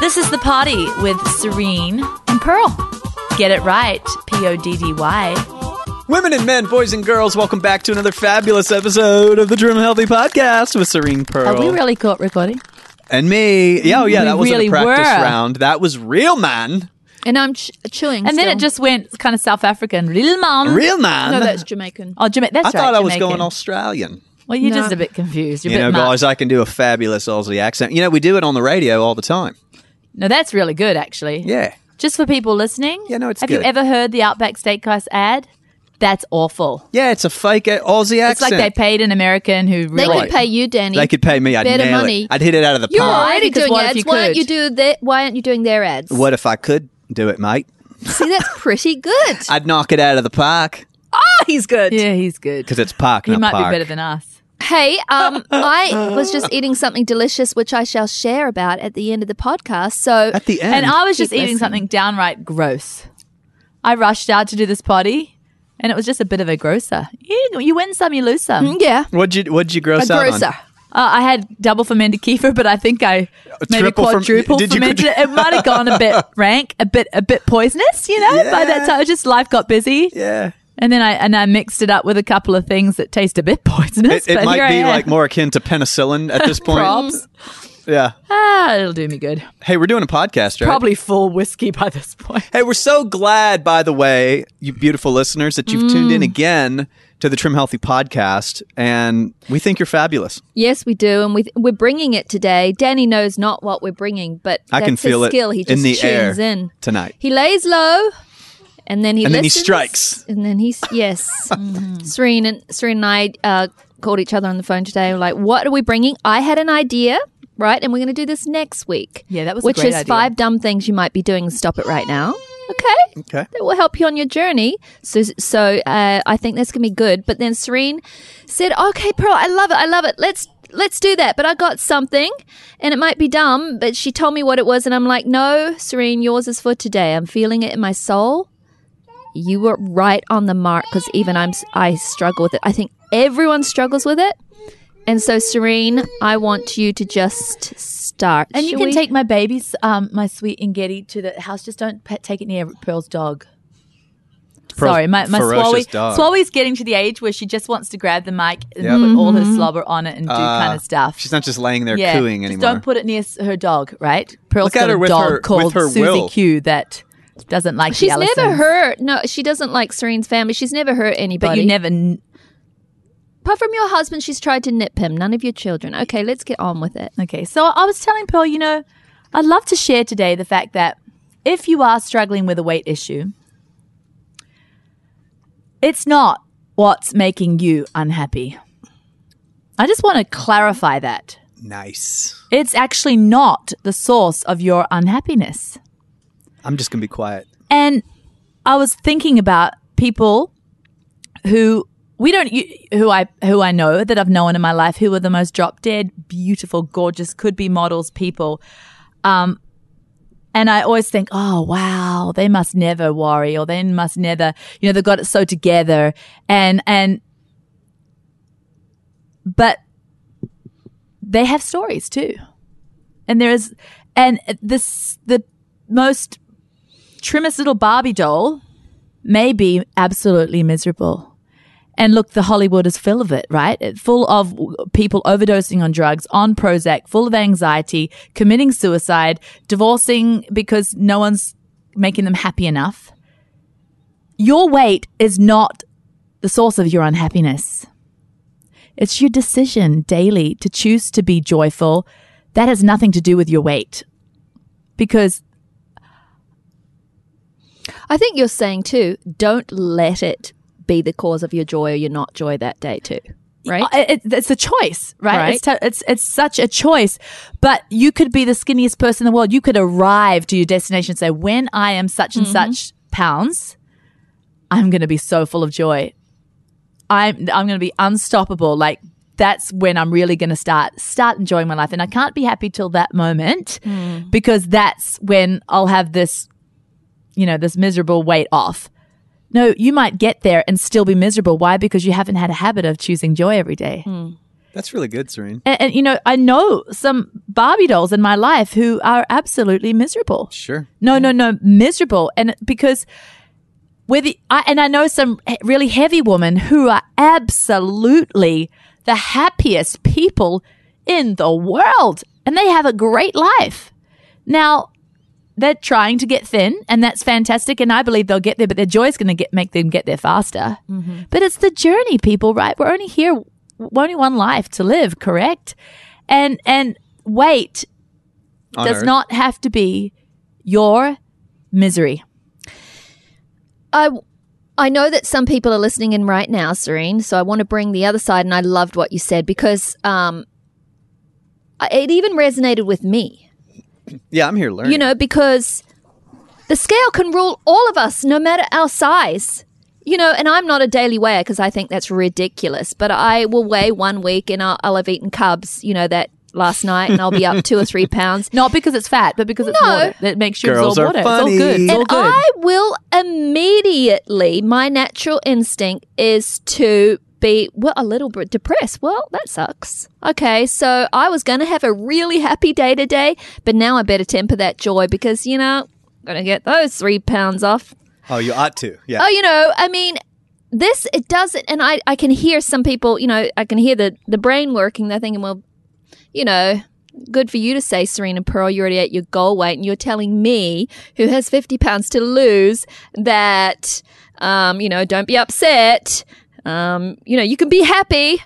This is The Potty with Serene and Pearl. Get it right, Poddy. Women and men, boys and girls, welcome back to another fabulous episode of the Trim Healthy Podcast with Serene Pearl. Are we really caught recording? And me. Yeah, oh yeah, we that wasn't really a practice round. That was real, man. And I'm chewing. And still. Then it just went kind of South African. Real man. Real man. No, that's Jamaican. Oh, that's right. I thought I was going Australian. Well, you're just a bit confused. Guys, I can do a fabulous Aussie accent. You know, we do it on the radio all the time. No, that's really good, actually. Yeah. Just for people listening. Yeah, no, it's good. Have you ever heard the Outback Steakhouse ad? That's awful. Yeah, it's a fake Aussie accent. It's like they paid an American who really... They could pay you, Danny. They could pay me. I'd nail it. I'd hit it out of the park. You're already doing ads. Why aren't you doing their ads? What if I could do it, mate? See, that's pretty good. I'd knock it out of the park. Oh, he's good. Yeah, he's good. Because it's park, not park. He might be better than us. Hey, I was just eating something delicious, which I shall share about at the end of the podcast. So at the end. And I was just eating something downright gross. I rushed out to do this potty, and it was just a bit of a grosser. You win some, you lose some. Yeah. What'd you gross out on? A grosser. I had double fermented kefir, but I think I maybe quadruple fermented it. It might have gone a bit rank, a bit poisonous, you know. Yeah. By that time, just life got busy. Yeah. And then I mixed it up with a couple of things that taste a bit poisonous. It might be like more akin to penicillin at this point. Probs. Yeah. It'll do me good. Hey, we're doing a podcast, right? Probably full whiskey by this point. Hey, we're so glad, by the way, you beautiful listeners, that you've tuned in again to the Trim Healthy Podcast, and we think you're fabulous. Yes, we do, and we're bringing it today. Danny knows not what we're bringing, but I can feel it in the air tonight. He lays low. And then he strikes. And then he's, yes. Serene and I called each other on the phone today. We're like, what are we bringing? I had an idea, right? And we're going to do this next week. Yeah, that was a great idea. Which is 5 dumb things you might be doing. Stop it right now. Okay. That will help you on your journey. So I think that's going to be good. But then Serene said, okay, Pearl, I love it. Let's do that. But I got something, and it might be dumb, but she told me what it was. And I'm like, no, Serene, yours is for today. I'm feeling it in my soul. You were right on the mark, because even I struggle with it. I think everyone struggles with it. And so, Serene, I want you to just start. And you can take my babies, my sweet Ngeti, to the house. Just don't take it near Pearl's dog. Sorry, my Swallow's getting to the age where she just wants to grab the mic and put all her slobber on it and do kind of stuff. She's not just laying there cooing anymore. Just don't put it near her dog, right? Pearl's got a dog called Susie Will. Q that... doesn't like she's Allison's. Never hurt. No, she doesn't like Serene's family. She's never hurt anybody. But you never. Apart from your husband, she's tried to nip him. None of your children. Okay, let's get on with it. Okay, so I was telling Pearl, you know, I'd love to share today the fact that if you are struggling with a weight issue, it's not what's making you unhappy. I just want to clarify that. Nice. It's actually not the source of your unhappiness. I'm just going to be quiet. And I was thinking about people who I know that I've known in my life who were the most drop dead, beautiful, gorgeous, could be models, people. And I always think, oh, wow, they must never worry, or they must never, you know, they've got it so together. But they have stories too. And the most trimmest little Barbie doll may be absolutely miserable. And look, the Hollywood is full of it, right? It's full of people overdosing on drugs, on Prozac, full of anxiety, committing suicide, divorcing because no one's making them happy enough. Your weight is not the source of your unhappiness. It's your decision daily to choose to be joyful. That has nothing to do with your weight, because I think you're saying too, don't let it be the cause of your joy or your not joy that day too, right? It's a choice, right? It's such a choice. But you could be the skinniest person in the world. You could arrive to your destination and say, when I am such and such pounds, I'm going to be so full of joy. I'm going to be unstoppable. Like, that's when I'm really going to start enjoying my life. And I can't be happy till that moment because that's when I'll have this, you know, this miserable weight off. No, you might get there and still be miserable. Why? Because you haven't had a habit of choosing joy every day. That's really good, Serene. And, you know, I know some Barbie dolls in my life who are absolutely miserable. Sure. No, miserable. And because I know some really heavy women who are absolutely the happiest people in the world, and they have a great life. Now, they're trying to get thin, and that's fantastic, and I believe they'll get there, but their joy is going to make them get there faster. Mm-hmm. But it's the journey, people, right? We're only here, only one life to live, correct? And weight on does Earth. Not have to be your misery. I know that some people are listening in right now, Serene, so I want to bring the other side, and I loved what you said because it even resonated with me. Yeah, I'm here learning. You know, because the scale can rule all of us, no matter our size. You know, and I'm not a daily weigher because I think that's ridiculous. But I will weigh one week and I'll have eaten cubs, you know, that last night, and I'll be up 2 or 3 pounds. Not because it's fat, but because it's water that makes you absorb water. Funny. It's all good. It's and all good. I will immediately, my natural instinct is to be a little bit depressed. Well, that sucks. Okay, so I was going to have a really happy day today, but now I better temper that joy because, you know, I'm going to get those 3 pounds off. Oh, you ought to. Yeah. Oh, you know, I mean, this, it doesn't, and I can hear some people, you know, I can hear the brain working. They're thinking, well, you know, good for you to say, Serena Pearl, you're already at your goal weight, and you're telling me, who has 50 pounds to lose, that, you know, don't be upset. You know, you can be happy.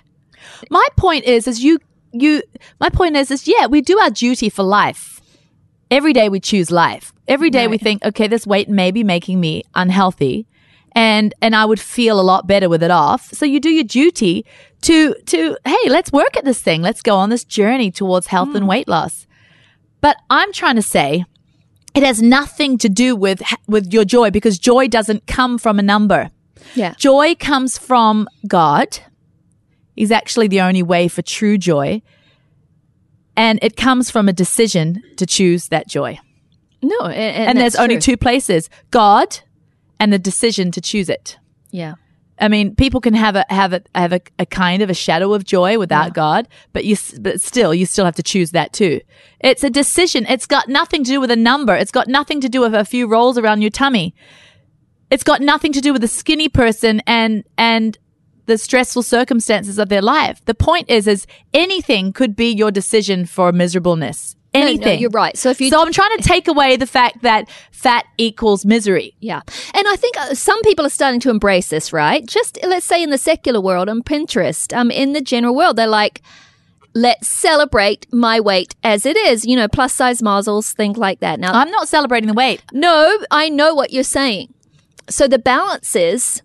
My point is yeah, we do our duty for life. Every day we choose life. Every day we think, okay, this weight may be making me unhealthy, and I would feel a lot better with it off. So you do your duty to hey, let's work at this thing. Let's go on this journey towards health and weight loss. But I'm trying to say it has nothing to do with your joy, because joy doesn't come from a number. Yeah. Joy comes from God. He's actually the only way for true joy. And it comes from a decision to choose that joy. No. And there's only two places, God and the decision to choose it. Yeah. I mean, people can have a kind of a shadow of joy without God, but you still have to choose that too. It's a decision. It's got nothing to do with a number. It's got nothing to do with a few rolls around your tummy. It's got nothing to do with the skinny person and the stressful circumstances of their life. The point is anything could be your decision for miserableness. Anything. No, you're right. So I'm trying to take away the fact that fat equals misery. Yeah. And I think some people are starting to embrace this, right? Just let's say in the secular world, on Pinterest, in the general world, they're like, let's celebrate my weight as it is, you know, plus size muscles, things like that. Now, I'm not celebrating the weight. No, I know what you're saying. So the balance is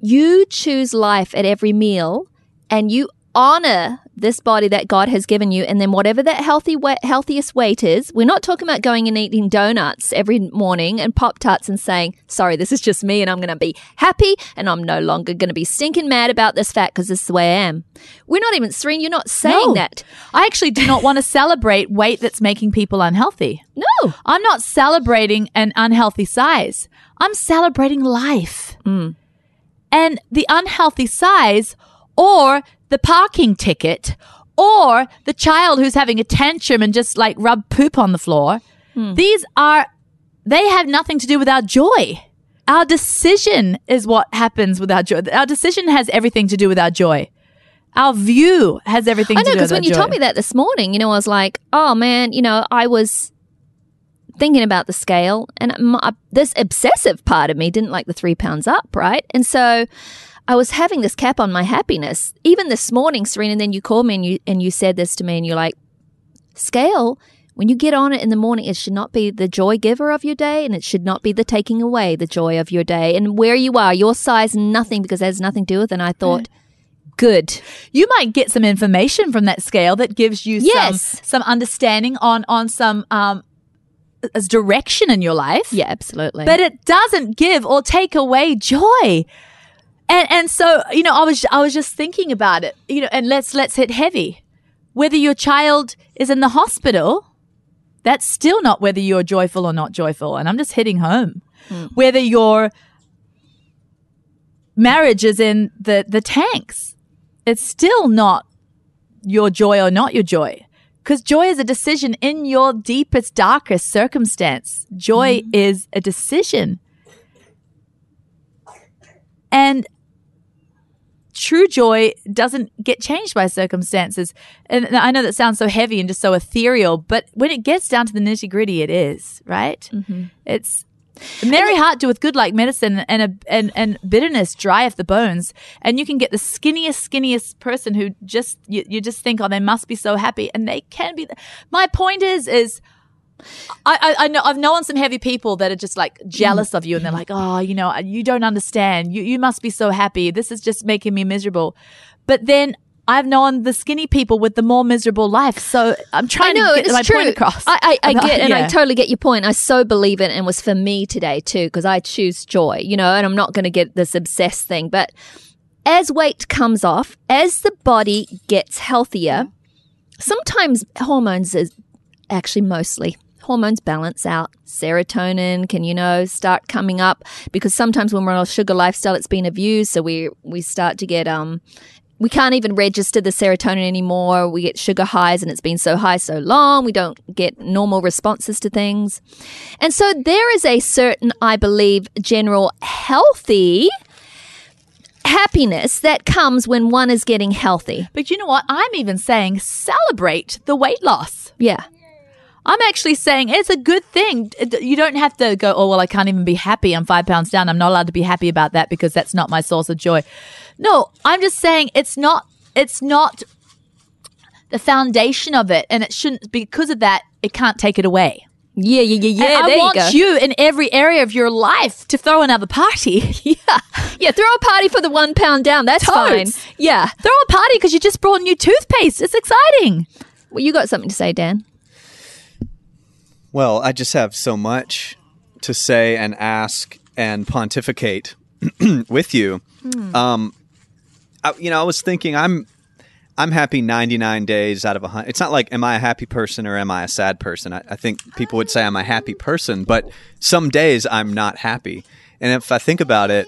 you choose life at every meal and you honor this body that God has given you. And then whatever that healthiest weight is, we're not talking about going and eating donuts every morning and Pop-Tarts and saying, sorry, this is just me and I'm going to be happy and I'm no longer going to be stinking mad about this fat because this is the way I am. We're not even, Serene, you're not saying that. I actually do not want to celebrate weight that's making people unhealthy. No. I'm not celebrating an unhealthy size. I'm celebrating life. Mm. And the unhealthy size or the parking ticket or the child who's having a tantrum and just like rub poop on the floor, they have nothing to do with our joy. Our decision is what happens with our joy. Our decision has everything to do with our joy. Our view has everything to do with our joy. I know, because when you told me that this morning, you know, I was like, oh man, you know, I was thinking about the scale, and this obsessive part of me didn't like the 3 pounds up, right? And so I was having this cap on my happiness. Even this morning, Serena, and then you called me and you said this to me, and you're like, scale, when you get on it in the morning, it should not be the joy giver of your day, and it should not be the taking away the joy of your day. And where you are, your size, nothing, because it has nothing to do with it. And I thought, good. You might get some information from that scale that gives you some understanding on some as direction in your life. Yeah, absolutely. But it doesn't give or take away joy. And so, you know, I was just thinking about it, you know, and let's hit heavy. Whether your child is in the hospital, that's still not whether you're joyful or not joyful. And I'm just hitting home. Mm. Whether your marriage is in the tanks, it's still not your joy or not your joy. Because joy is a decision in your deepest, darkest circumstance. Joy is a decision. And true joy doesn't get changed by circumstances. And I know that sounds so heavy and just so ethereal, but when it gets down to the nitty gritty, it is, right? Mm-hmm. It's merry heart doeth good like medicine, and bitterness drieth the bones. And you can get the skinniest person who just, you just think, oh, they must be so happy, and they can be. My point is I know I've known some heavy people that are just like jealous of you, and they're like, oh, you know, you don't understand. You must be so happy. This is just making me miserable. But then I've known the skinny people with the more miserable life. So I'm trying to get my point across. I totally get your point. I so believe it, and was for me today too, because I choose joy, you know, and I'm not going to get this obsessed thing. But as weight comes off, as the body gets healthier, sometimes hormones is actually mostly hormones balance out. Serotonin can, you know, start coming up, because sometimes when we're on a sugar lifestyle, it's been abused. So we start to get we can't even register the serotonin anymore. We get sugar highs, and it's been so high so long, we don't get normal responses to things. And so there is a certain, I believe, general healthy happiness that comes when one is getting healthy. But you know what? I'm even saying celebrate the weight loss. Yeah. I'm actually saying it's a good thing. You don't have to go, oh, well, I can't even be happy. I'm 5 pounds down. I'm not allowed to be happy about that because that's not my source of joy. No, I'm just saying it's not the foundation of it, and it shouldn't, because of that, it can't take it away. Yeah. And there I want you in every area of your life to throw another party. Yeah. Throw a party for the 1 pound down. That's Toads. Fine. Yeah. Throw a party because you just brought new toothpaste. It's exciting. Well, you got something to say, Dan. Well, I just have so much to say and ask and pontificate with you. I was thinking I'm happy 99 days out of 100. It's not like, am I a happy person or am I a sad person? I think people would say I'm a happy person, but some days I'm not happy. And if I think about it,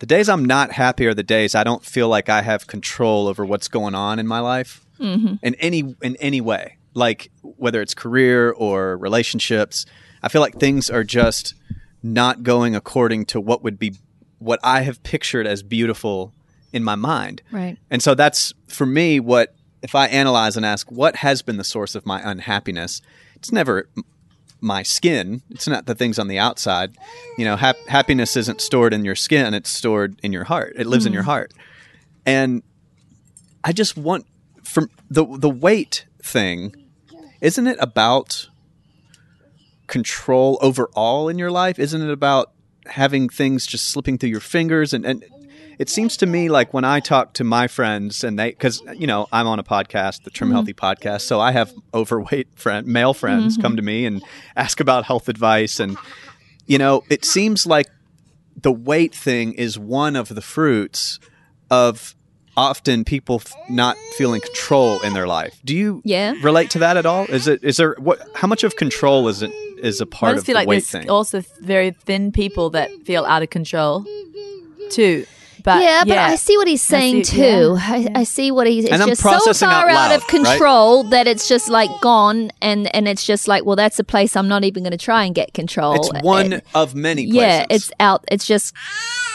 the days I'm not happy are the days I don't feel like I have control over what's going on in my life in any way. Like whether it's career or relationships, I feel like things are just not going according to what would be what I have pictured as beautiful in my mind. Right. And so that's for me what, if I analyze and ask what has been the source of my unhappiness, it's never my skin. It's not the things on the outside. You know, happiness isn't stored in your skin. It's stored in your heart. It lives in your heart. And I just want from the weight thing. Isn't it about control overall in your life? Isn't it about having things just slipping through your fingers? And it seems to me like when I talk to my friends and they, because, you know, I'm on a podcast, the Trim Healthy Podcast. So I have overweight male friends come to me and ask about health advice. And, you know, it seems like the weight thing is one of the fruits of often people not feeling control in their life. Do you relate to that at all? How much of control is a part of the weight thing? I feel like there's also very thin people that feel out of control too. But but I see what he's saying too. Yeah. I see what he's. It's and just I'm so far out of control that it's just like gone, and it's just like, well, that's a place I'm not even going to try and get control. It's one of many places. Yeah, it's out. It's just.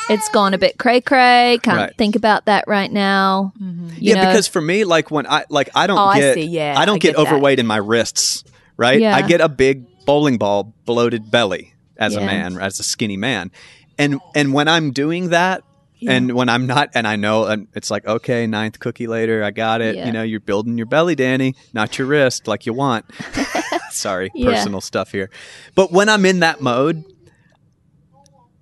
It's gone a bit cray-cray. Can't think about that right now. You know? Because for me, like when I don't get overweight in my wrists, right? Yeah. I get a big bowling ball bloated belly as a man, as a skinny man. And when I'm doing that and when I'm not, and I know it's like, okay, 9th cookie later, I got it. Yeah. You know, you're building your belly, Danny, not your wrist like you want. Sorry, personal stuff here. But when I'm in that mode,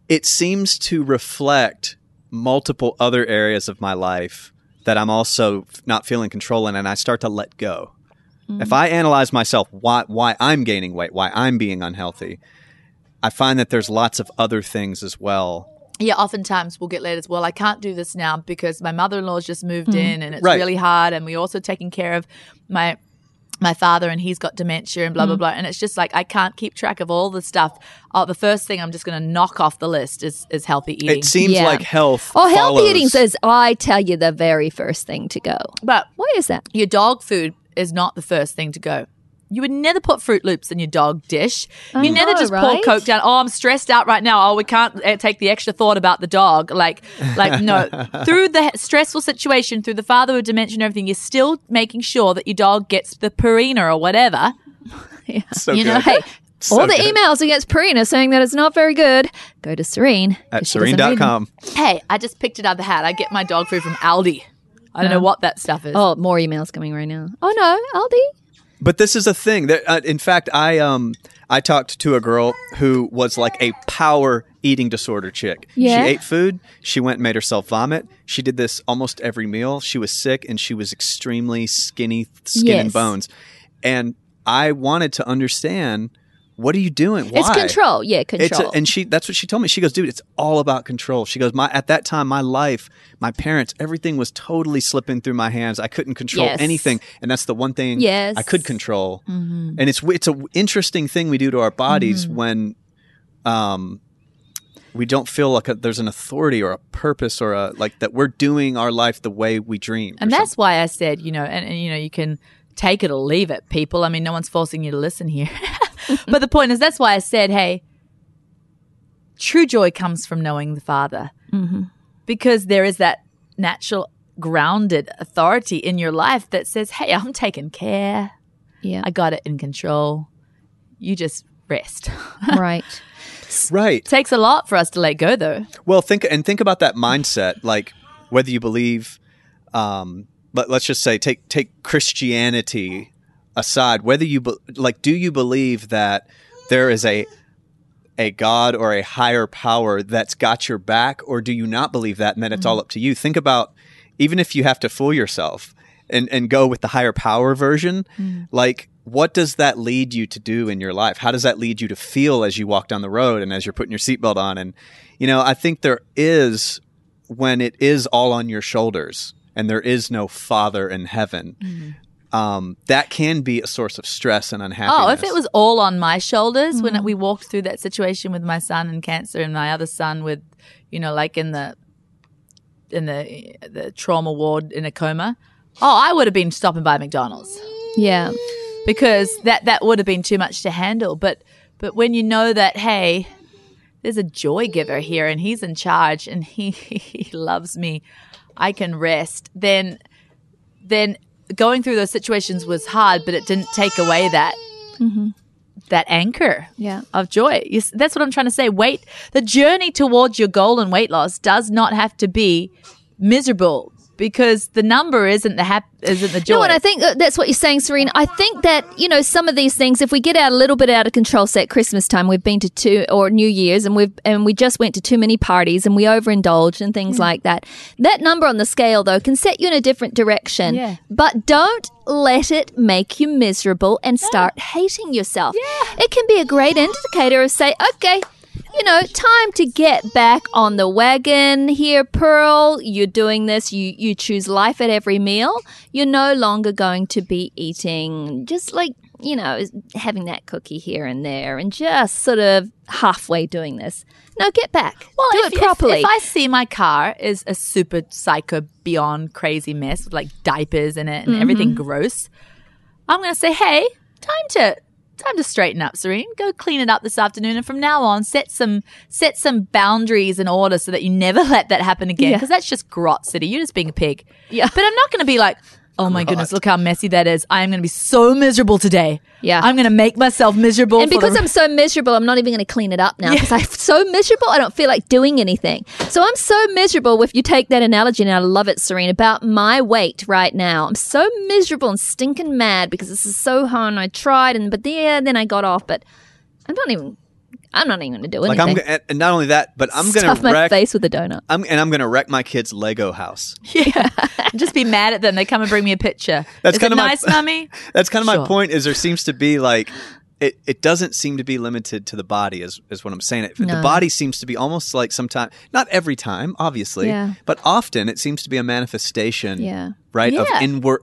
it seems to reflect multiple other areas of my life that I'm also not feeling control in, and I start to let go. If I analyze myself, why I'm gaining weight, why I'm being unhealthy, I find that there's lots of other things as well. Yeah, oftentimes we'll get letters, well, I can't do this now because my mother-in-law's just moved in and it's really hard, and we're also taking care of my my father and he's got dementia and blah, blah, blah. And it's just like I can't keep track of all the stuff. Oh, the first thing I'm just going to knock off the list is healthy eating. It seems like health follows. Healthy eating says, I tell you, the very first thing to go. But why is that? Your dog food is not the first thing to go. You would never put Fruit Loops in your dog dish. You never just pour Coke down. Oh, I'm stressed out right now. Oh, we can't take the extra thought about the dog. Like no. Through the stressful situation, through the father with dementia and everything, you're still making sure that your dog gets the Purina or whatever. Yeah. So you good. Know, hey, so all the good. Emails against Purina saying that it's not very good. Go to Serene. At serene.com. Hey, I just picked it out of the hat. I get my dog food from Aldi. I don't know what that stuff is. Oh, more emails coming right now. Oh, no, Aldi. But this is a thing that, in fact, I talked to a girl who was like a power eating disorder chick. Yeah. She ate food. She went and made herself vomit. She did this almost every meal. She was sick and she was extremely skinny, and bones. And I wanted to understand, what are you doing? Why? It's control. Yeah, control. And that's what she told me. She goes, dude, it's all about control. She goes, at that time, my life, my parents, everything was totally slipping through my hands. I couldn't control anything. And that's the one thing I could control. Mm-hmm. And it's an interesting thing we do to our bodies when we don't feel like there's an authority or a purpose or that we're doing our life the way we dream. And that's why I said, you can take it or leave it, people. I mean, no one's forcing you to listen here. But the point is, that's why I said, hey, true joy comes from knowing the Father, because there is that natural grounded authority in your life that says, hey, I'm taking care. Yeah, I got it in control. You just rest. Right. Right. Takes a lot for us to let go, though. Well, think about that mindset, like whether you believe, but let's just say take Christianity aside, whether you do you believe that there is a God or a higher power that's got your back, or do you not believe that, and then it's all up to you? Think about, even if you have to fool yourself and go with the higher power version, what does that lead you to do in your life? How does that lead you to feel as you walk down the road and as you're putting your seatbelt on? And I think there is, when it is all on your shoulders and there is no Father in heaven, that can be a source of stress and unhappiness. Oh, if it was all on my shoulders when we walked through that situation with my son and cancer, and my other son with, in the trauma ward in a coma, I would have been stopping by McDonald's. Yeah, because that would have been too much to handle. But when you know that, hey, there's a joy giver here and he's in charge and he loves me, I can rest. Then. Going through those situations was hard, but it didn't take away that that anchor of joy. That's what I'm trying to say. The journey towards your goal in weight loss does not have to be miserable, because the number isn't isn't the joy. No, and I think that's what you're saying, Serene. I think that, some of these things, if we get out a little bit out of control, say at Christmas time, we've been to two, or New Year's, and we just went to too many parties and we overindulged and things like that. That number on the scale, though, can set you in a different direction. Yeah. But don't let it make you miserable and start hating yourself. Yeah. It can be a great indicator of, say, okay, time to get back on the wagon here, Pearl. You're doing this. You choose life at every meal. You're no longer going to be eating just like, having that cookie here and there and just sort of halfway doing this. No, get back. Well, do it properly. If I see my car is a super psycho beyond crazy mess with like diapers in it and everything gross, I'm going to say, hey, time to straighten up, Serene. Go clean it up this afternoon, and from now on, set some boundaries in order so that you never let that happen again. Because that's just grot city. You're just being a pig. Yeah. But I'm not going to be like, oh my goodness, look how messy that is. I am going to be so miserable today. Yeah. I'm going to make myself miserable. And because I'm so miserable, I'm not even going to clean it up now, because I'm so miserable, I don't feel like doing anything. So I'm so miserable, if you take that analogy, and I love it, Serene, about my weight right now. I'm so miserable and stinking mad because this is so hard, and I tried, but then I got off. But I'm not even going to do anything. And not only that, but I'm going to stuff my face with a donut. I'm going to wreck my kids' Lego house. Yeah. Just be mad at them. They come and bring me a picture. That's kind of nice, Mummy? That's kind of my point, is there seems to be like it doesn't seem to be limited to the body is what I'm saying. No. The body seems to be almost like sometimes, not every time, obviously, but often it seems to be a manifestation, right, of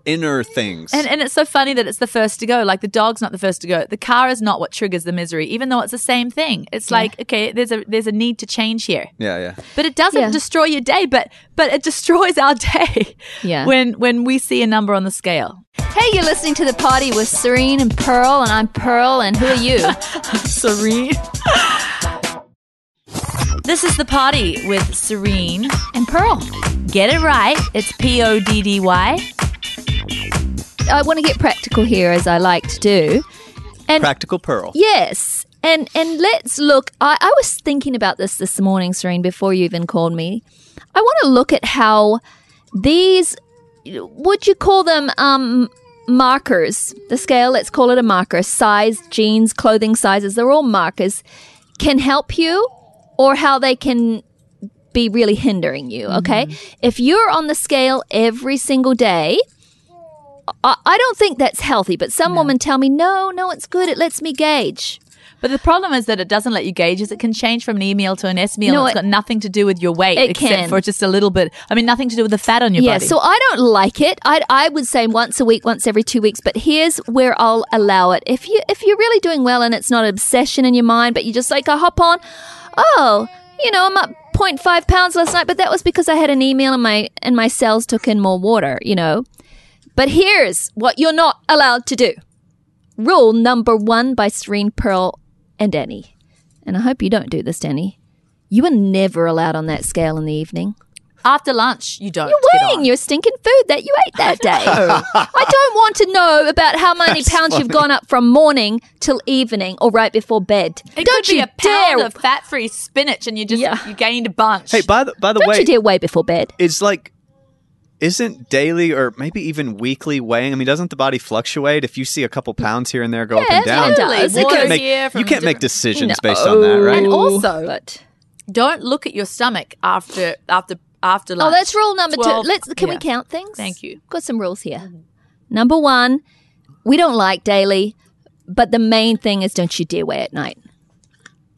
inner things. And it's so funny that it's the first to go. Like the dog's not the first to go. The car is not what triggers the misery, even though it's the same thing. It's like, okay, there's a need to change here. But it doesn't destroy your day, but it destroys our day when we see a number on the scale. Hey, you're listening to The Party with Serene and Pearl, and I'm Pearl, and who are you? I'm Serene. This is The Party with Serene and Pearl. Get it right. It's Poddy. I want to get practical here, as I like to do. And practical Pearl. Yes. And let's look. I was thinking about this morning, Serene, before you even called me. I want to look at how these... Would you call them markers? The scale, let's call it a marker. Size, jeans, clothing sizes, they're all markers. Can help you or how they can be really hindering you, okay? Mm-hmm. If you're on the scale every single day, I don't think that's healthy, but some women tell me, no, it's good. It lets me gauge. But the problem is that it doesn't let you gauge. It can change from an E meal to an S meal. No, it's got nothing to do with your weight except for just a little bit. I mean, nothing to do with the fat on your body. Yeah, so I don't like it. I would say once a week, once every 2 weeks. But here's where I'll allow it. If you're really doing well and it's not an obsession in your mind, but you just like I hop on, I'm up 0.5 pounds last night, but that was because I had an E meal and my cells took in more water, But here's what you're not allowed to do. Rule number 1 by Serene, Pearl, and Danny. And I hope you don't do this, Danny. You are never allowed on that scale in the evening. After lunch, you don't. You're weighing your stinking food that you ate that day. I don't want to know about how many pounds you've gone up from morning till evening or right before bed. It don't could you be a pound of fat-free spinach and you just you gained a bunch. Hey, by the way, don't you dare weigh before bed. It's like... Isn't daily or maybe even weekly weighing? I mean, doesn't the body fluctuate? If you see a couple pounds here and there go up and down, you can't make decisions based on that, right? And also, don't look at your stomach after lunch. Oh, that's rule number 2. Can we count things? Thank you. Got some rules here. Mm-hmm. Number 1, we don't like daily, but the main thing is don't you dare weigh at night.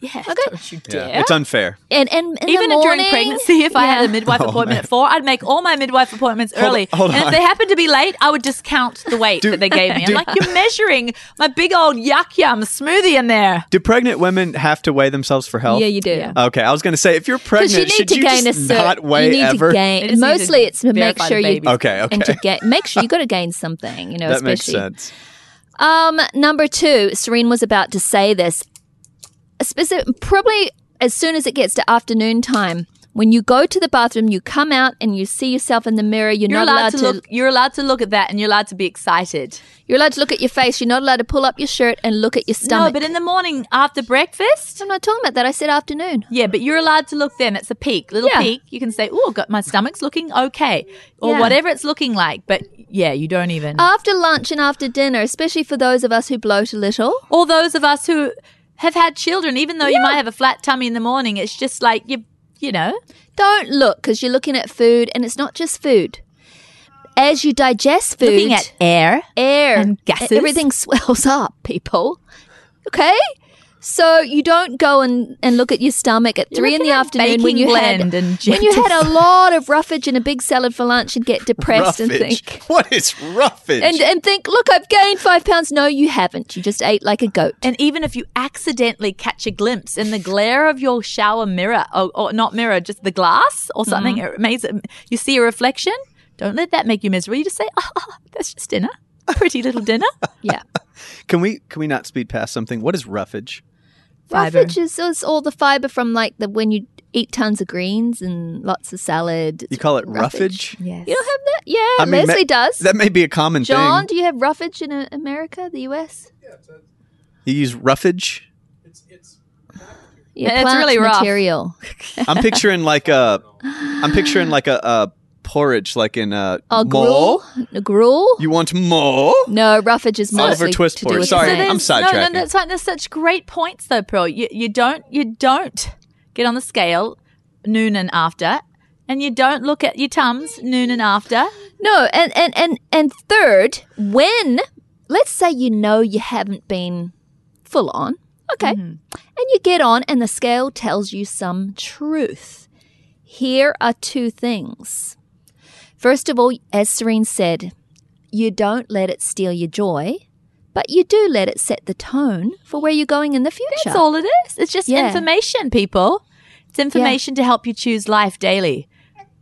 Yeah, okay. Don't you dare. Yeah. It's unfair. And even during pregnancy, if I had a midwife appointment at 4, I'd make all my midwife appointments early. Hold on. If they happened to be late, I would just count the weight that they gave me. I'm like, you're measuring my big old yuck yum smoothie in there. Do pregnant women have to weigh themselves for health? Yeah, you do. Yeah. Okay, I was going to say, if you're pregnant, should you just not weigh ever? Mostly it's to make sure you... Okay. And make sure you got to gain something, that especially. That makes sense. Number 2, Serene was about to say this. Probably as soon as it gets to afternoon time, when you go to the bathroom, you come out and you see yourself in the mirror. You're not allowed to look. You're allowed to look at that, and you're allowed to be excited. You're allowed to look at your face. You're not allowed to pull up your shirt and look at your stomach. No, but in the morning after breakfast, I'm not talking about that. I said afternoon. Yeah, but you're allowed to look then. It's a peak, little peak. You can say, "Oh, my stomach's looking okay," or whatever it's looking like. But you don't even after lunch and after dinner, especially for those of us who bloat a little, or those of us who have had children, even though you might have a flat tummy in the morning. It's just like, you know. Don't look because you're looking at food, and it's not just food. As you digest food. Looking at air and gases. Everything swells up, people. Okay? So you don't go and look at your stomach at 3 in the afternoon when you had a lot of roughage and a big salad for lunch and get depressed and think. What is roughage? And think, look, I've gained 5 pounds. No, you haven't. You just ate like a goat. And even if you accidentally catch a glimpse in the glare of your shower mirror, or not mirror, just the glass or something, you see a reflection, don't let that make you miserable. You just say, that's just dinner. Pretty little dinner. Yeah. Can we not speed past something? What is roughage? Fiber. Roughage is all the fiber from when you eat tons of greens and lots of salad. You call it roughage? Yes. You don't have that? Yeah, Leslie does. That may be a common thing. John, do you have roughage in America, the US? Yeah, it does. You use roughage? It's it's really rough material. I'm picturing a porridge, like in gruel? Gruel? You want more? No, roughage is mostly Oliver Twist porridge. Sorry, I'm sidetracking. No, that's fine. There's such great points, though, Pearl. You don't get on the scale noon and after, and you don't look at your tums noon and after. No, and third, when let's say you haven't been full on. Okay. Mm-hmm. And you get on and the scale tells you some truth. Here are two things. First of all, as Serene said, you don't let it steal your joy, but you do let it set the tone for where you're going in the future. That's all it is. It's just information, people. It's information to help you choose life daily.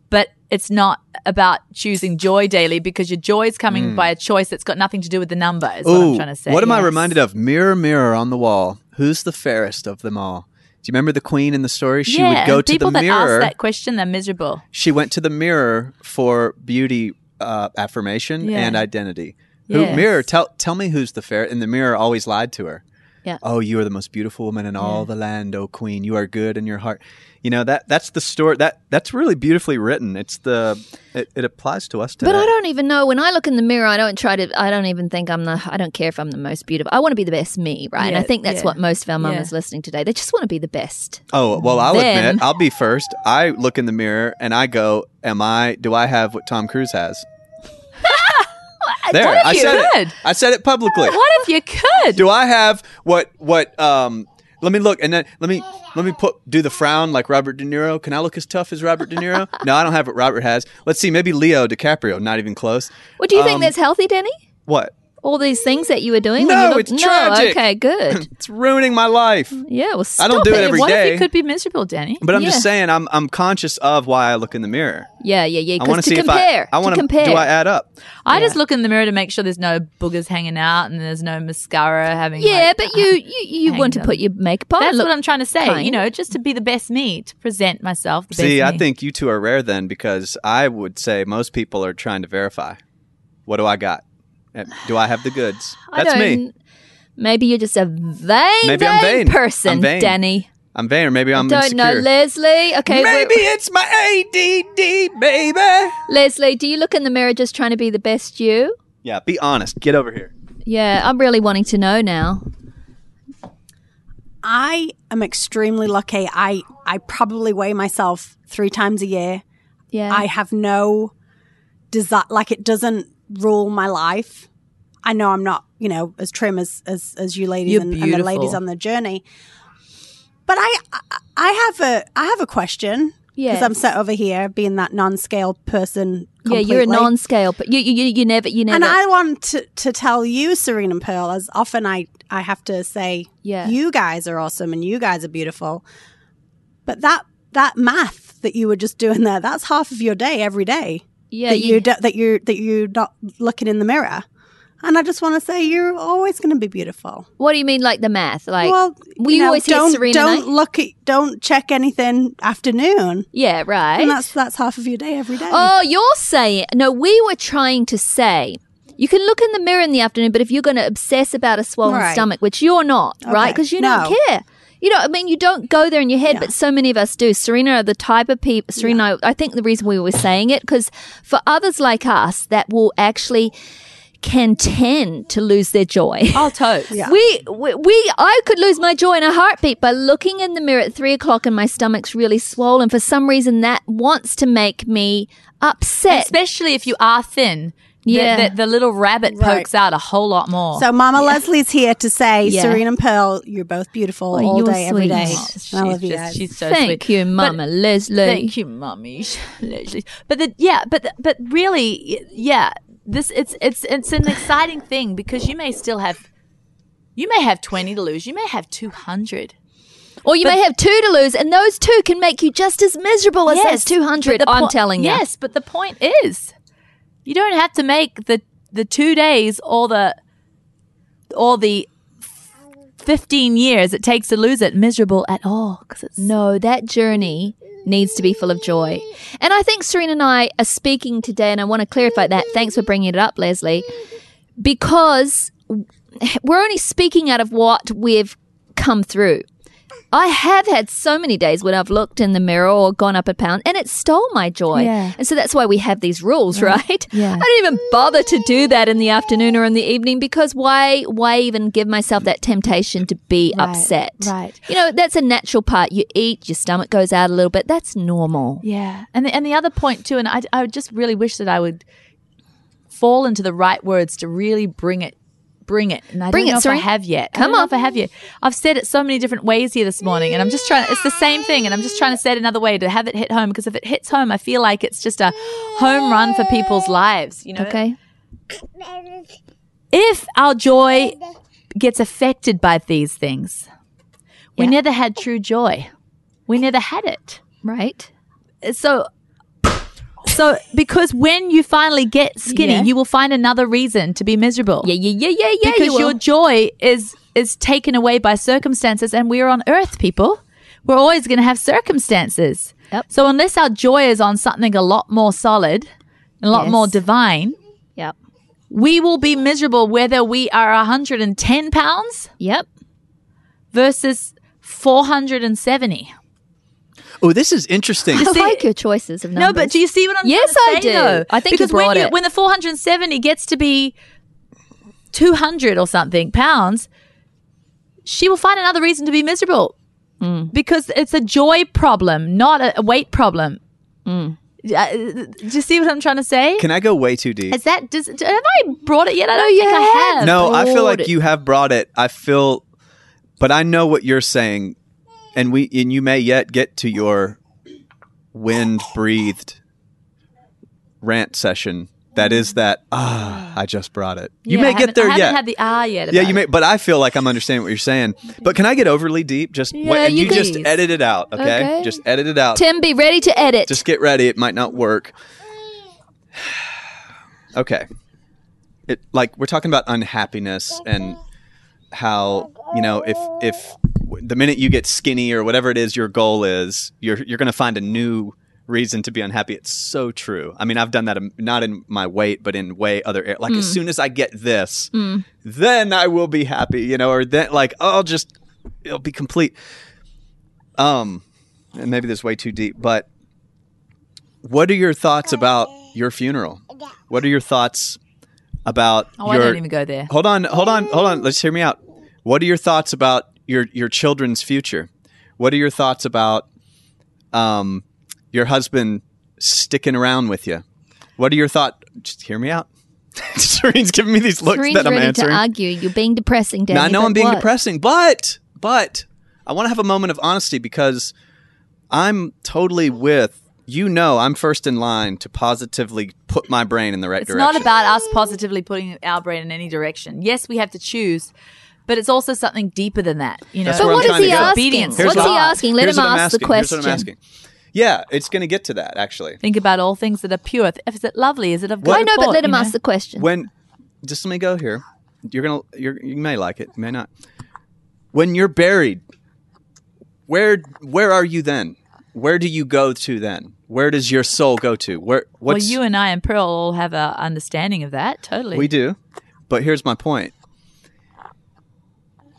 But it's not about choosing joy daily because your joy is coming by a choice that's got nothing to do with the number is what I'm trying to say. What am I reminded of? Mirror, mirror on the wall. Who's the fairest of them all? Do you remember the queen in the story? She would go to the mirror. People that ask that question, they're miserable. She went to the mirror for beauty affirmation and identity. Yes. Who, mirror, tell me who's the fairest. And the mirror always lied to her. Yeah. Oh, you are the most beautiful woman in all the land, oh queen. You are good in your heart. You know, that's the story. That's really beautifully written. It's it applies to us today. But I don't even know. When I look in the mirror, I don't even think I don't care if I'm the most beautiful. I want to be the best me, right? Yeah, and I think that's what most of our mamas listening today. They just want to be the best. Oh, well, I'll admit, I'll be first. I look in the mirror and I go, do I have what Tom Cruise has? There, I said it. I said it publicly. What if you could? Do I have what? Let me look, and then let me do the frown like Robert De Niro. Can I look as tough as Robert De Niro? No, I don't have what Robert has. Let's see, maybe Leo DiCaprio. Not even close. Well, do you think that's healthy, Denny? What? All these things that you were doing? No, it's tragic. Okay, good. It's ruining my life. Yeah, well, stop. I don't do it every day. What if you could be miserable, Denny? But I'm just saying, I'm conscious of why I look in the mirror. Yeah. I want to see if I want to compare. Do I add up? I just look in the mirror to make sure there's no boogers hanging out and there's no mascara having. Yeah, like, but you want to put your makeup on. That's what I'm trying to say. Kind. You know, just to be the best me, to present myself. See, I think you two are rare then, because I would say most people are trying to verify. What do I got? Do I have the goods? That's me. Maybe you're just a vain person, I'm vain. Danny. I'm vain, or maybe I'm insecure. I don't know, Leslie. Okay, maybe it's my ADD, baby. Leslie, do you look in the mirror just trying to be the best you? Yeah, be honest. Get over here. Yeah, I'm really wanting to know now. I am extremely lucky. I probably weigh myself 3 times a year. Yeah. I have no desire. Like, it doesn't rule my life. I know I'm not, you know, as trim as you ladies and the ladies on the journey. But I have a question. Yeah. Because I'm sat over here being that non-scale person completely. Yeah, you're a non-scale. But you never. And I want to tell you, Serene and Pearl, as often I have to say, you guys are awesome and you guys are beautiful. But that math that you were just doing there, that's half of your day every day. Yeah, that you're not looking in the mirror, and I just want to say you're always going to be beautiful. What do you mean, like the math? Like, well, you always hear Serena. Don't check anything afternoon. Yeah, right. And that's half of your day every day. Oh, you're saying no? We were trying to say you can look in the mirror in the afternoon, but if you're going to obsess about a swollen stomach, which you're not, right? Because you don't care. You know, I mean, you don't go there in your head, but so many of us do. Serena are the type of people, Serena, I think the reason we were saying it, because for others like us that will actually can tend to lose their joy. Oh, totes. Yeah. I could lose my joy in a heartbeat by looking in the mirror at 3:00 and my stomach's really swollen. For some reason, that wants to make me upset. Especially if you are thin. Yeah. The little rabbit pokes out a whole lot more. So Mama Leslie's here to say, Serene and Pearl, you're both beautiful all day, every day. Oh, I love you guys. She's so sweet. Thank you, Mama Leslie. Thank you, Mummy Leslie. But really, this it's an exciting thing, because you may still have 20 to lose. You may have 200. Or you may have 2 to lose, and those 2 can make you just as miserable as those 200, I'm telling you. Yes, but the point is, you don't have to make the 2 days or the 15 years it takes to lose it miserable at all. No, that journey needs to be full of joy. And I think Serena and I are speaking today, and I want to clarify that. Thanks for bringing it up, Leslie, because we're only speaking out of what we've come through. I have had so many days when I've looked in the mirror or gone up a pound and it stole my joy. Yeah. And so that's why we have these rules, right? Yeah. I don't even bother to do that in the afternoon or in the evening, because why even give myself that temptation to be upset? Right. You know, that's a natural part. You eat, your stomach goes out a little bit. That's normal. Yeah. And the other point too, and I just really wish that I would fall into the right words to really bring it Bring it. And I don't know if I have yet. Come on. I don't know if I have yet. I've said it so many different ways here this morning, and I'm just trying. It's the same thing, and I'm just trying to say it another way to have it hit home, because if it hits home, I feel like it's just a home run for people's lives, you know? Okay. If our joy gets affected by these things, we never had true joy. We never had it. Right. So because when you finally get skinny, you will find another reason to be miserable. Yeah. Because your joy is taken away by circumstances, and we're on earth, people. We're always going to have circumstances. Yep. So unless our joy is on something a lot more solid, a lot more divine, we will be miserable whether we are 110 pounds versus 470. Oh, this is interesting. I like your choices of numbers. No, but do you see what I'm trying to say? Yes, I do. Though? I think because you brought when the 470 gets to be 200 or something pounds, she will find another reason to be miserable because it's a joy problem, not a weight problem. Mm. Do you see what I'm trying to say? Can I go way too deep? Is that have I brought it yet? I don't think I have. No, I feel like you have brought it. But I know what you're saying. And you may yet get to your wind-breathed rant session. That is I just brought it. You may get there yet. I haven't had the yet. Yeah, you may, but I feel like I'm understanding what you're saying. But can I get overly deep? Just and you just edit it out, okay? Just edit it out. Tim, be ready to edit. Just get ready. It might not work. Okay. We're talking about unhappiness and how, you know, if the minute you get skinny or whatever it is your goal is, you're going to find a new reason to be unhappy. It's so true. I mean, I've done that not in my weight, but in way other areas. Like as soon as I get this, then I will be happy, you know, or then it'll be complete. And maybe this is way too deep, but what are your thoughts about your funeral? What are your thoughts about your... I don't even go there. Hold on. Let's hear me out. What are your thoughts about your children's future? What are your thoughts about your husband sticking around with you? What are your thoughts? Just hear me out. Serene's giving me these looks that I'm ready answering. To argue. You're being depressing, Danny. Now, I know I'm being depressing, but I want to have a moment of honesty because I'm totally with. You know, I'm first in line to positively put my brain in the right direction. It's not about us positively putting our brain in any direction. Yes, we have to choose. But it's also something deeper than that, you know. But what is he asking? Let him ask the question. Here's what I'm asking. Yeah, it's going to get to that, actually. Think about all things that are pure. Is it lovely? Is it of God? I know, but let him ask the question. Just let me go here. You may like it, you may not. When you're buried, where are you then? Where do you go to then? Where does your soul go to? You and I and Pearl all have an understanding of that. Totally, we do. But here's my point.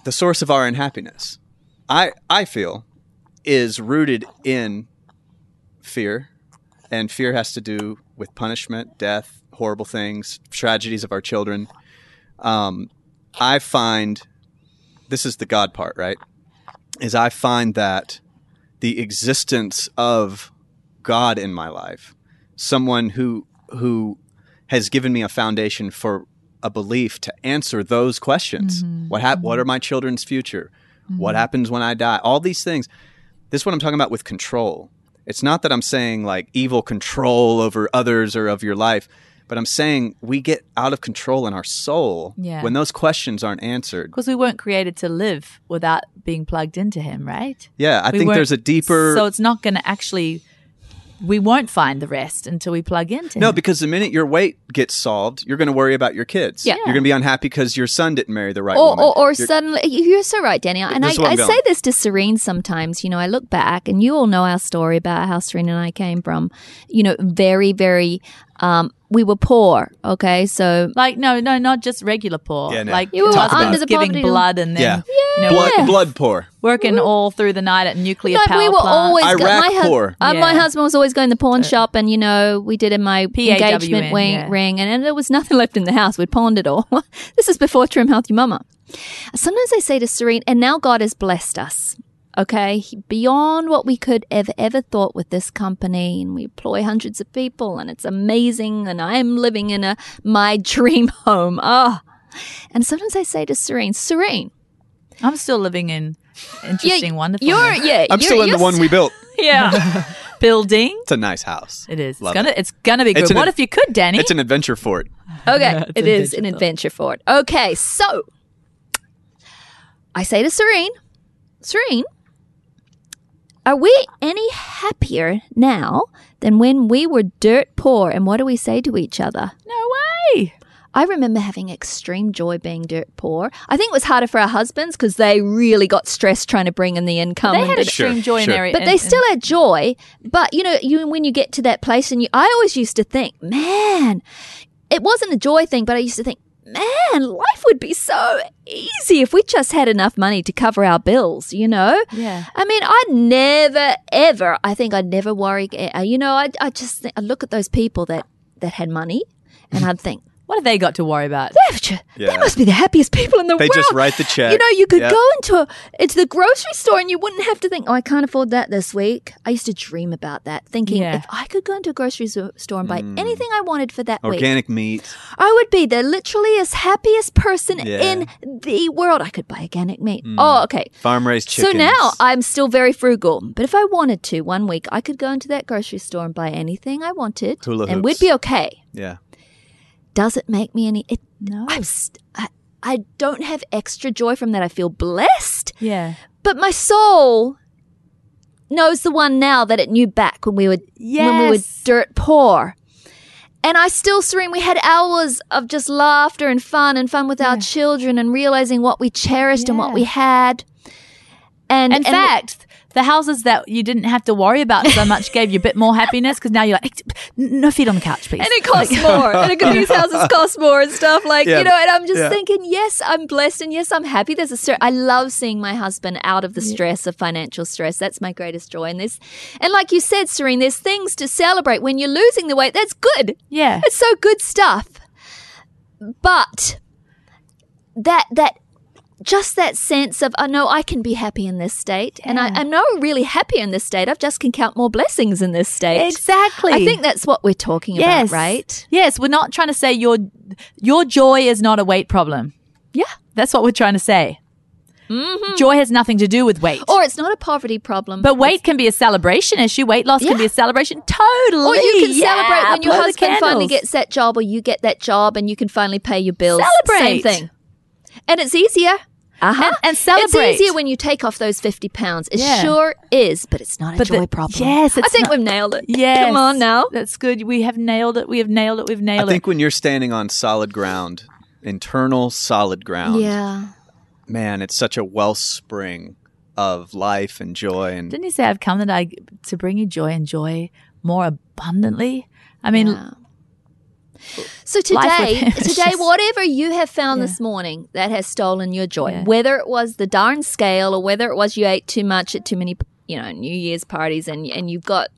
The source of our unhappiness, I feel, is rooted in fear. And fear has to do with punishment, death, horrible things, tragedies of our children. I find, this is the God part, right? I find that the existence of God in my life, someone who has given me a foundation for a belief to answer those questions. Mm-hmm. What are my children's future? Mm-hmm. What happens when I die? All these things. This is what I'm talking about with control. It's not that I'm saying like evil control over others or of your life, but I'm saying we get out of control in our soul when those questions aren't answered. Because we weren't created to live without being plugged into him, right? Yeah, I think there's a deeper... So it's not going to actually... We won't find the rest until we plug into him. Because the minute your weight gets solved, you're going to worry about your kids. Yeah. You're going to be unhappy because your son didn't marry the right woman. Or suddenly, you're so right, Danny. And I say this to Serene sometimes. You know, I look back, and you all know our story about how Serene and I came from, you know, very, very... we were poor, okay? So, not just regular poor. Yeah, no. Like, you were under the poverty line, blood and then, you know, blood poor. Working all through the night at nuclear power plant. We were always poor. My husband was always going to the pawn shop, and you know, we did in my engagement ring, and there was nothing left in the house. We pawned it all. This is before Trim Healthy Mama. Sometimes I say to Serene, and now God has blessed us. Okay, beyond what we could have ever thought with this company, and we employ hundreds of people, and it's amazing, and I'm living in my dream home. Oh, And sometimes I say to Serene, I'm still living in interesting, wonderful. I'm still in the one we built. Yeah. Building. It's a nice house. It is. It's gonna be good. What if you could, Danny? It's an adventure fort. Okay, yeah, it is an adventure fort. Okay, so I say to Serene, are we any happier now than when we were dirt poor? And what do we say to each other? No way. I remember having extreme joy being dirt poor. I think it was harder for our husbands because they really got stressed trying to bring in the income. They had extreme joy in their... But they still had joy. But, you know, when you get to that place, and I always used to think, man, it wasn't a joy thing, but I used to think, man, life would be so easy if we just had enough money to cover our bills, you know? Yeah. I mean, I'd never worry. You know, I look at those people that had money and I'd think, what have they got to worry about? They must be the happiest people in the world. They just write the check. You know, you could go into the grocery store and you wouldn't have to think, oh, I can't afford that this week. I used to dream about that, thinking if I could go into a grocery store and buy anything I wanted for that week. Organic meat. I would be the literally as happiest person in the world. I could buy organic meat. Mm. Oh, okay. Farm-raised chickens. So now I'm still very frugal. But if I wanted to, one week, I could go into that grocery store and buy anything I wanted. Hula hoops. We'd be okay. Yeah. Does it make me any... No. I don't have extra joy from that. I feel blessed. Yeah. But my soul knows the one now that it knew back when we were dirt poor. And I still, Serene, we had hours of just laughter and fun with our children and realizing what we cherished and what we had. And in fact... The houses that you didn't have to worry about so much gave you a bit more happiness because now you're like, no feet on the couch, please. And it costs more. These houses cost more and stuff you know, and I'm just thinking, yes, I'm blessed and yes, I'm happy. I love seeing my husband out of the stress of financial stress. That's my greatest joy in this. And like you said, Serene, there's things to celebrate. When you're losing the weight, that's good. Yeah. It's so good stuff. But just that sense of, I can be happy in this state. Yeah. And I'm not really happy in this state. I just can count more blessings in this state. Exactly. I think that's what we're talking about, right? Yes. We're not trying to say your joy is not a weight problem. Yeah. That's what we're trying to say. Mm-hmm. Joy has nothing to do with weight. Or it's not a poverty problem. But weight can be a celebration issue. Weight loss can be a celebration. Totally. Or you can celebrate when your husband finally gets that job or you get that job and you can finally pay your bills. Celebrate. Same thing. And it's easier. Uh-huh. And celebrate. It's easier when you take off those 50 pounds. It sure is, but it's not a joy problem. Yes, I think we've nailed it. Yes. Come on now. That's good. We have nailed it. I think when you're standing on solid ground, internal solid ground, man, it's such a wellspring of life and joy. And didn't he say, I've come that to bring you joy and joy more abundantly? I mean... Yeah. So today, whatever you have found this morning that has stolen your joy, whether it was the darn scale or whether it was you ate too much at too many, New Year's parties and you've got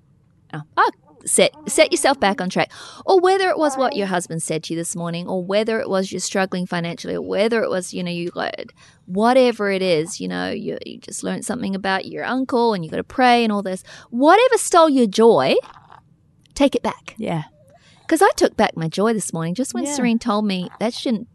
set yourself back on track, or whether it was what your husband said to you this morning, or whether it was you're struggling financially, or whether it was whatever it is, you just learned something about your uncle and you got to pray and all this. Whatever stole your joy, take it back. Yeah. Because I took back my joy this morning just when Serene told me that shouldn't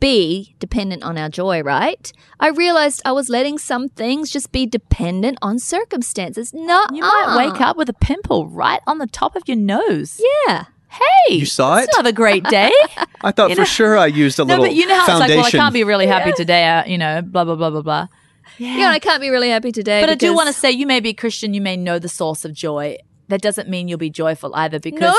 be dependent on our joy, right? I realized I was letting some things just be dependent on circumstances. No, you might wake up with a pimple right on the top of your nose. Yeah. Hey. You saw it? It's another great day. I thought for sure I used a little foundation. No, but you know how it's like, well, I can't be really happy today, blah, blah, blah, blah, blah. Yeah. I can't be really happy today. But I do want to say you may be a Christian, you may know the source of joy. That doesn't mean you'll be joyful either because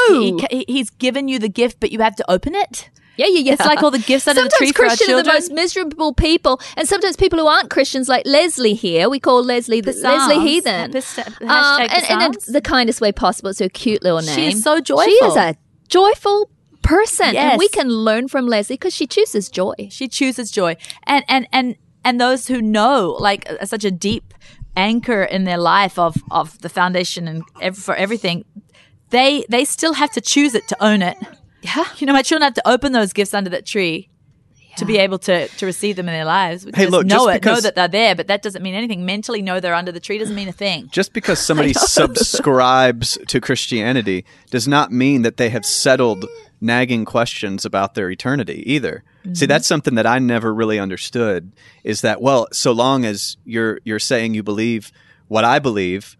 he's given you the gift, but you have to open it. Yeah. It's like all the gifts under the tree for our children. Sometimes Christians are the most miserable people, and sometimes people who aren't Christians, like Leslie here, we call Leslie the Leslie Heathen. And in the kindest way possible. It's her cute little name. She is so joyful. She is a joyful person, and we can learn from Leslie because she chooses joy. And those who know, like, such a deep anchor in their life of the foundation and for everything, they still have to choose it, to own it. Yeah. My children have to open those gifts under that tree to be able to receive them in their lives. Know that they're there, but that doesn't mean anything. Mentally know they're under the tree doesn't mean a thing. Just because somebody subscribes to Christianity does not mean that they have settled nagging questions about their eternity either. Mm-hmm. See, that's something that I never really understood, is that, well, so long as you're saying you believe what I believe,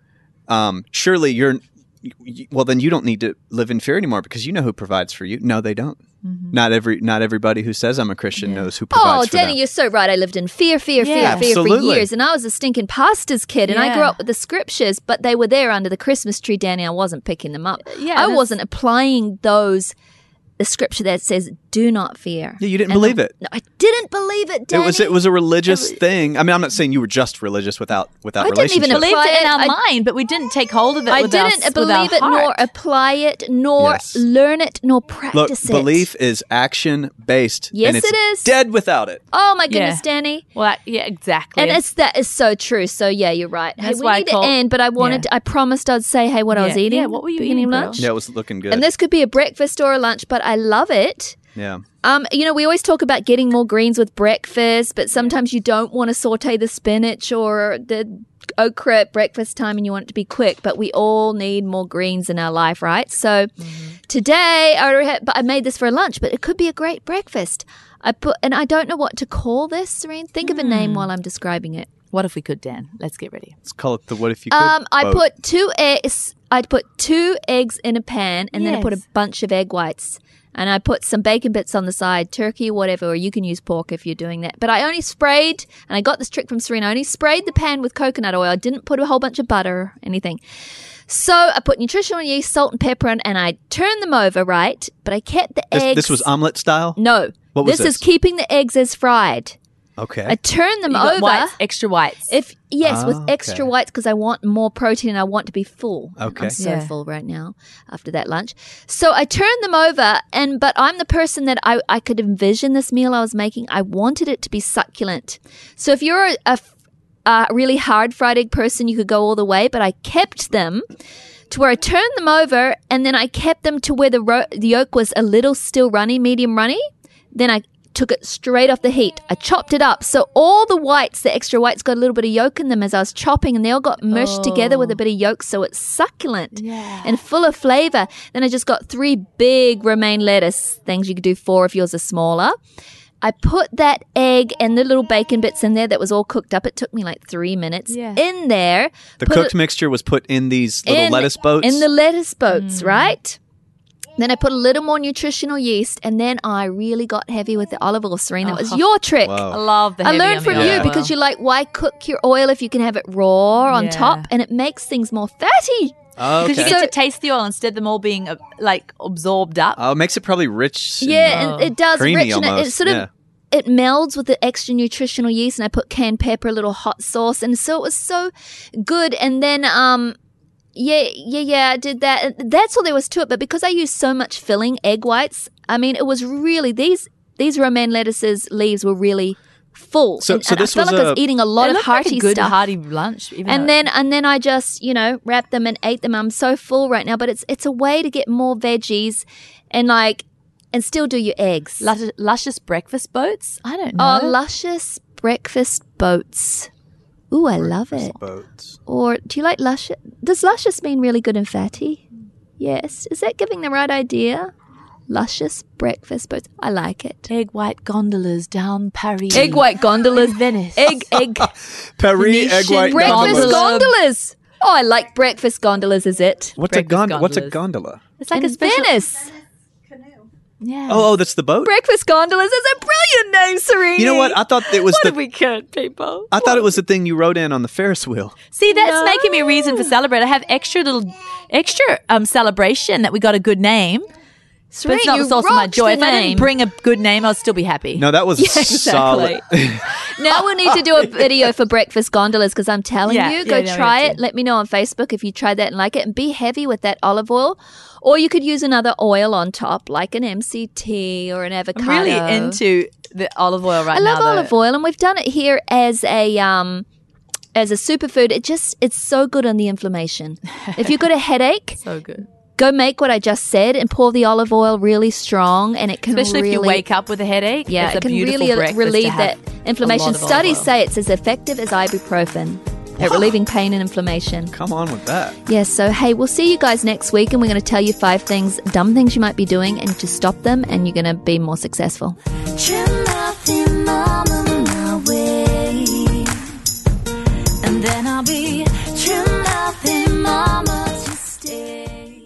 surely well, then you don't need to live in fear anymore because you know who provides for you. No, they don't. Mm-hmm. Not everybody who says I'm a Christian knows who provides for them. Oh, Danny, you're so right. I lived in fear for years. And I was a stinking pastor's kid. And I grew up with the scriptures, but they were there under the Christmas tree, Danny. I wasn't picking them up. I wasn't applying the scripture that says, do not fear. Yeah, you didn't believe it. No, I didn't believe it, Danny. It was a religious thing. I mean, I'm not saying you were just religious without relationship. I didn't even believe it in our mind, but we didn't take hold of it with our heart. I didn't believe it, nor apply it, nor learn it, nor practice it. Look, belief is action-based. Yes, and it is. Dead without it. Oh, my goodness, Danny. Well, yeah, exactly. And that is so true. So, yeah, you're right. That's why I need to end, but I wanted. I promised I'd say, hey, what I was eating. Yeah, what were you eating lunch? Yeah, it was looking good. And this could be a breakfast or a lunch, but I love it. Yeah. We always talk about getting more greens with breakfast, but sometimes you don't want to saute the spinach or the okra at breakfast time and you want it to be quick, but we all need more greens in our life, right? So today I made this for lunch, but it could be a great breakfast. And I don't know what to call this, Serene. Think of a name while I'm describing it. What if we could, Dan? Let's get ready. Let's call it the what if you could. I put 2 eggs in a pan and then I put a bunch of egg whites. And I put some bacon bits on the side, turkey, whatever, or you can use pork if you're doing that. But I only sprayed, and I got this trick from Serena, I only sprayed the pan with coconut oil. I didn't put a whole bunch of butter or anything. So I put nutritional yeast, salt, and pepper in, and I turned them over, right? But I kept the eggs. This was omelette style? No. What was this? This is keeping the eggs as fried. Okay. I turn them over. Whites, extra whites. With extra whites because I want more protein and I want to be full. Okay. I'm so full right now after that lunch. So I turn them over, but I'm the person that I could envision this meal I was making. I wanted it to be succulent. So if you're a really hard fried egg person, you could go all the way, but I kept them to where I turned them over and then I kept them to where the yolk was a little still runny, medium runny. Then I took it straight off the heat. I chopped it up. So all the whites, the extra whites, got a little bit of yolk in them as I was chopping, and they all got mushed together with a bit of yolk, so it's succulent and full of flavor. Then I just got 3 big romaine lettuce things. You could do 4 if yours are smaller. I put that egg and the little bacon bits in there that was all cooked up. It took me like 3 minutes in there. The cooked mixture was put in these little lettuce boats? In the lettuce boats, right? Then I put a little more nutritional yeast, and then I really got heavy with the olive oil, Serene. That was your trick. Whoa. I love the heavy. I learned from you because you're like, why cook your oil if you can have it raw on top? And it makes things more fatty. Okay. Because you get to taste the oil instead of them all being like absorbed up. Oh, it makes it probably rich. And it does creamy rich, almost. And it sort of it melds with the extra nutritional yeast. And I put canned pepper, a little hot sauce, and so it was so good. And then I did that. That's all there was to it. But because I used so much filling, egg whites, I mean, it was really, these romaine lettuces leaves were really full. So this was I was eating a lot of hearty stuff. It looked like a good hearty lunch. And then I just, wrapped them and ate them. I'm so full right now. But it's a way to get more veggies and and still do your eggs. Luscious breakfast boats? I don't know. Oh, luscious breakfast boats. Ooh, I love it. Boats. Or do you like luscious? Does luscious mean really good and fatty? Yes. Is that giving the right idea? Luscious breakfast boats. I like it. Egg white gondolas down Paris. Egg white gondolas. Venice. Egg. Paris, egg white breakfast gondolas. Oh, I like breakfast gondolas, is it? What's a gondola? It's like a Venice. Yeah. Oh, that's the boat? Breakfast gondolas is a brilliant name, Serene. You know what? I thought it was what if we could, people? I thought it was the thing you rode in on the Ferris wheel. See, that's making me a reason for celebrate. I have extra celebration that we got a good name. Serene, but it's not the source of my joy. If I didn't bring a good name, I'll still be happy. No, that was solid. Now we'll need to do a video for breakfast gondolas because I'm telling you, try it. Let me know on Facebook if you try that and like it. And be heavy with that olive oil. Or you could use another oil on top, like an MCT or an avocado. I'm really into the olive oil right now. I love olive oil, and we've done it here as a superfood. It's so good on the inflammation. If you've got a headache, so good. Go make what I just said and pour the olive oil really strong, and it can especially if you wake up with a headache. Yeah, it can really relieve that inflammation. Studies say it's as effective as ibuprofen. at relieving pain and inflammation. Come on with that. Yes. Yeah, so, hey, we'll see you guys next week, and we're going to tell you 5 things, dumb things you might be doing, and to stop them, and you're going to be more successful. Trim Healthy Mama my way, and then I'll be Trim Healthy Mama to stay.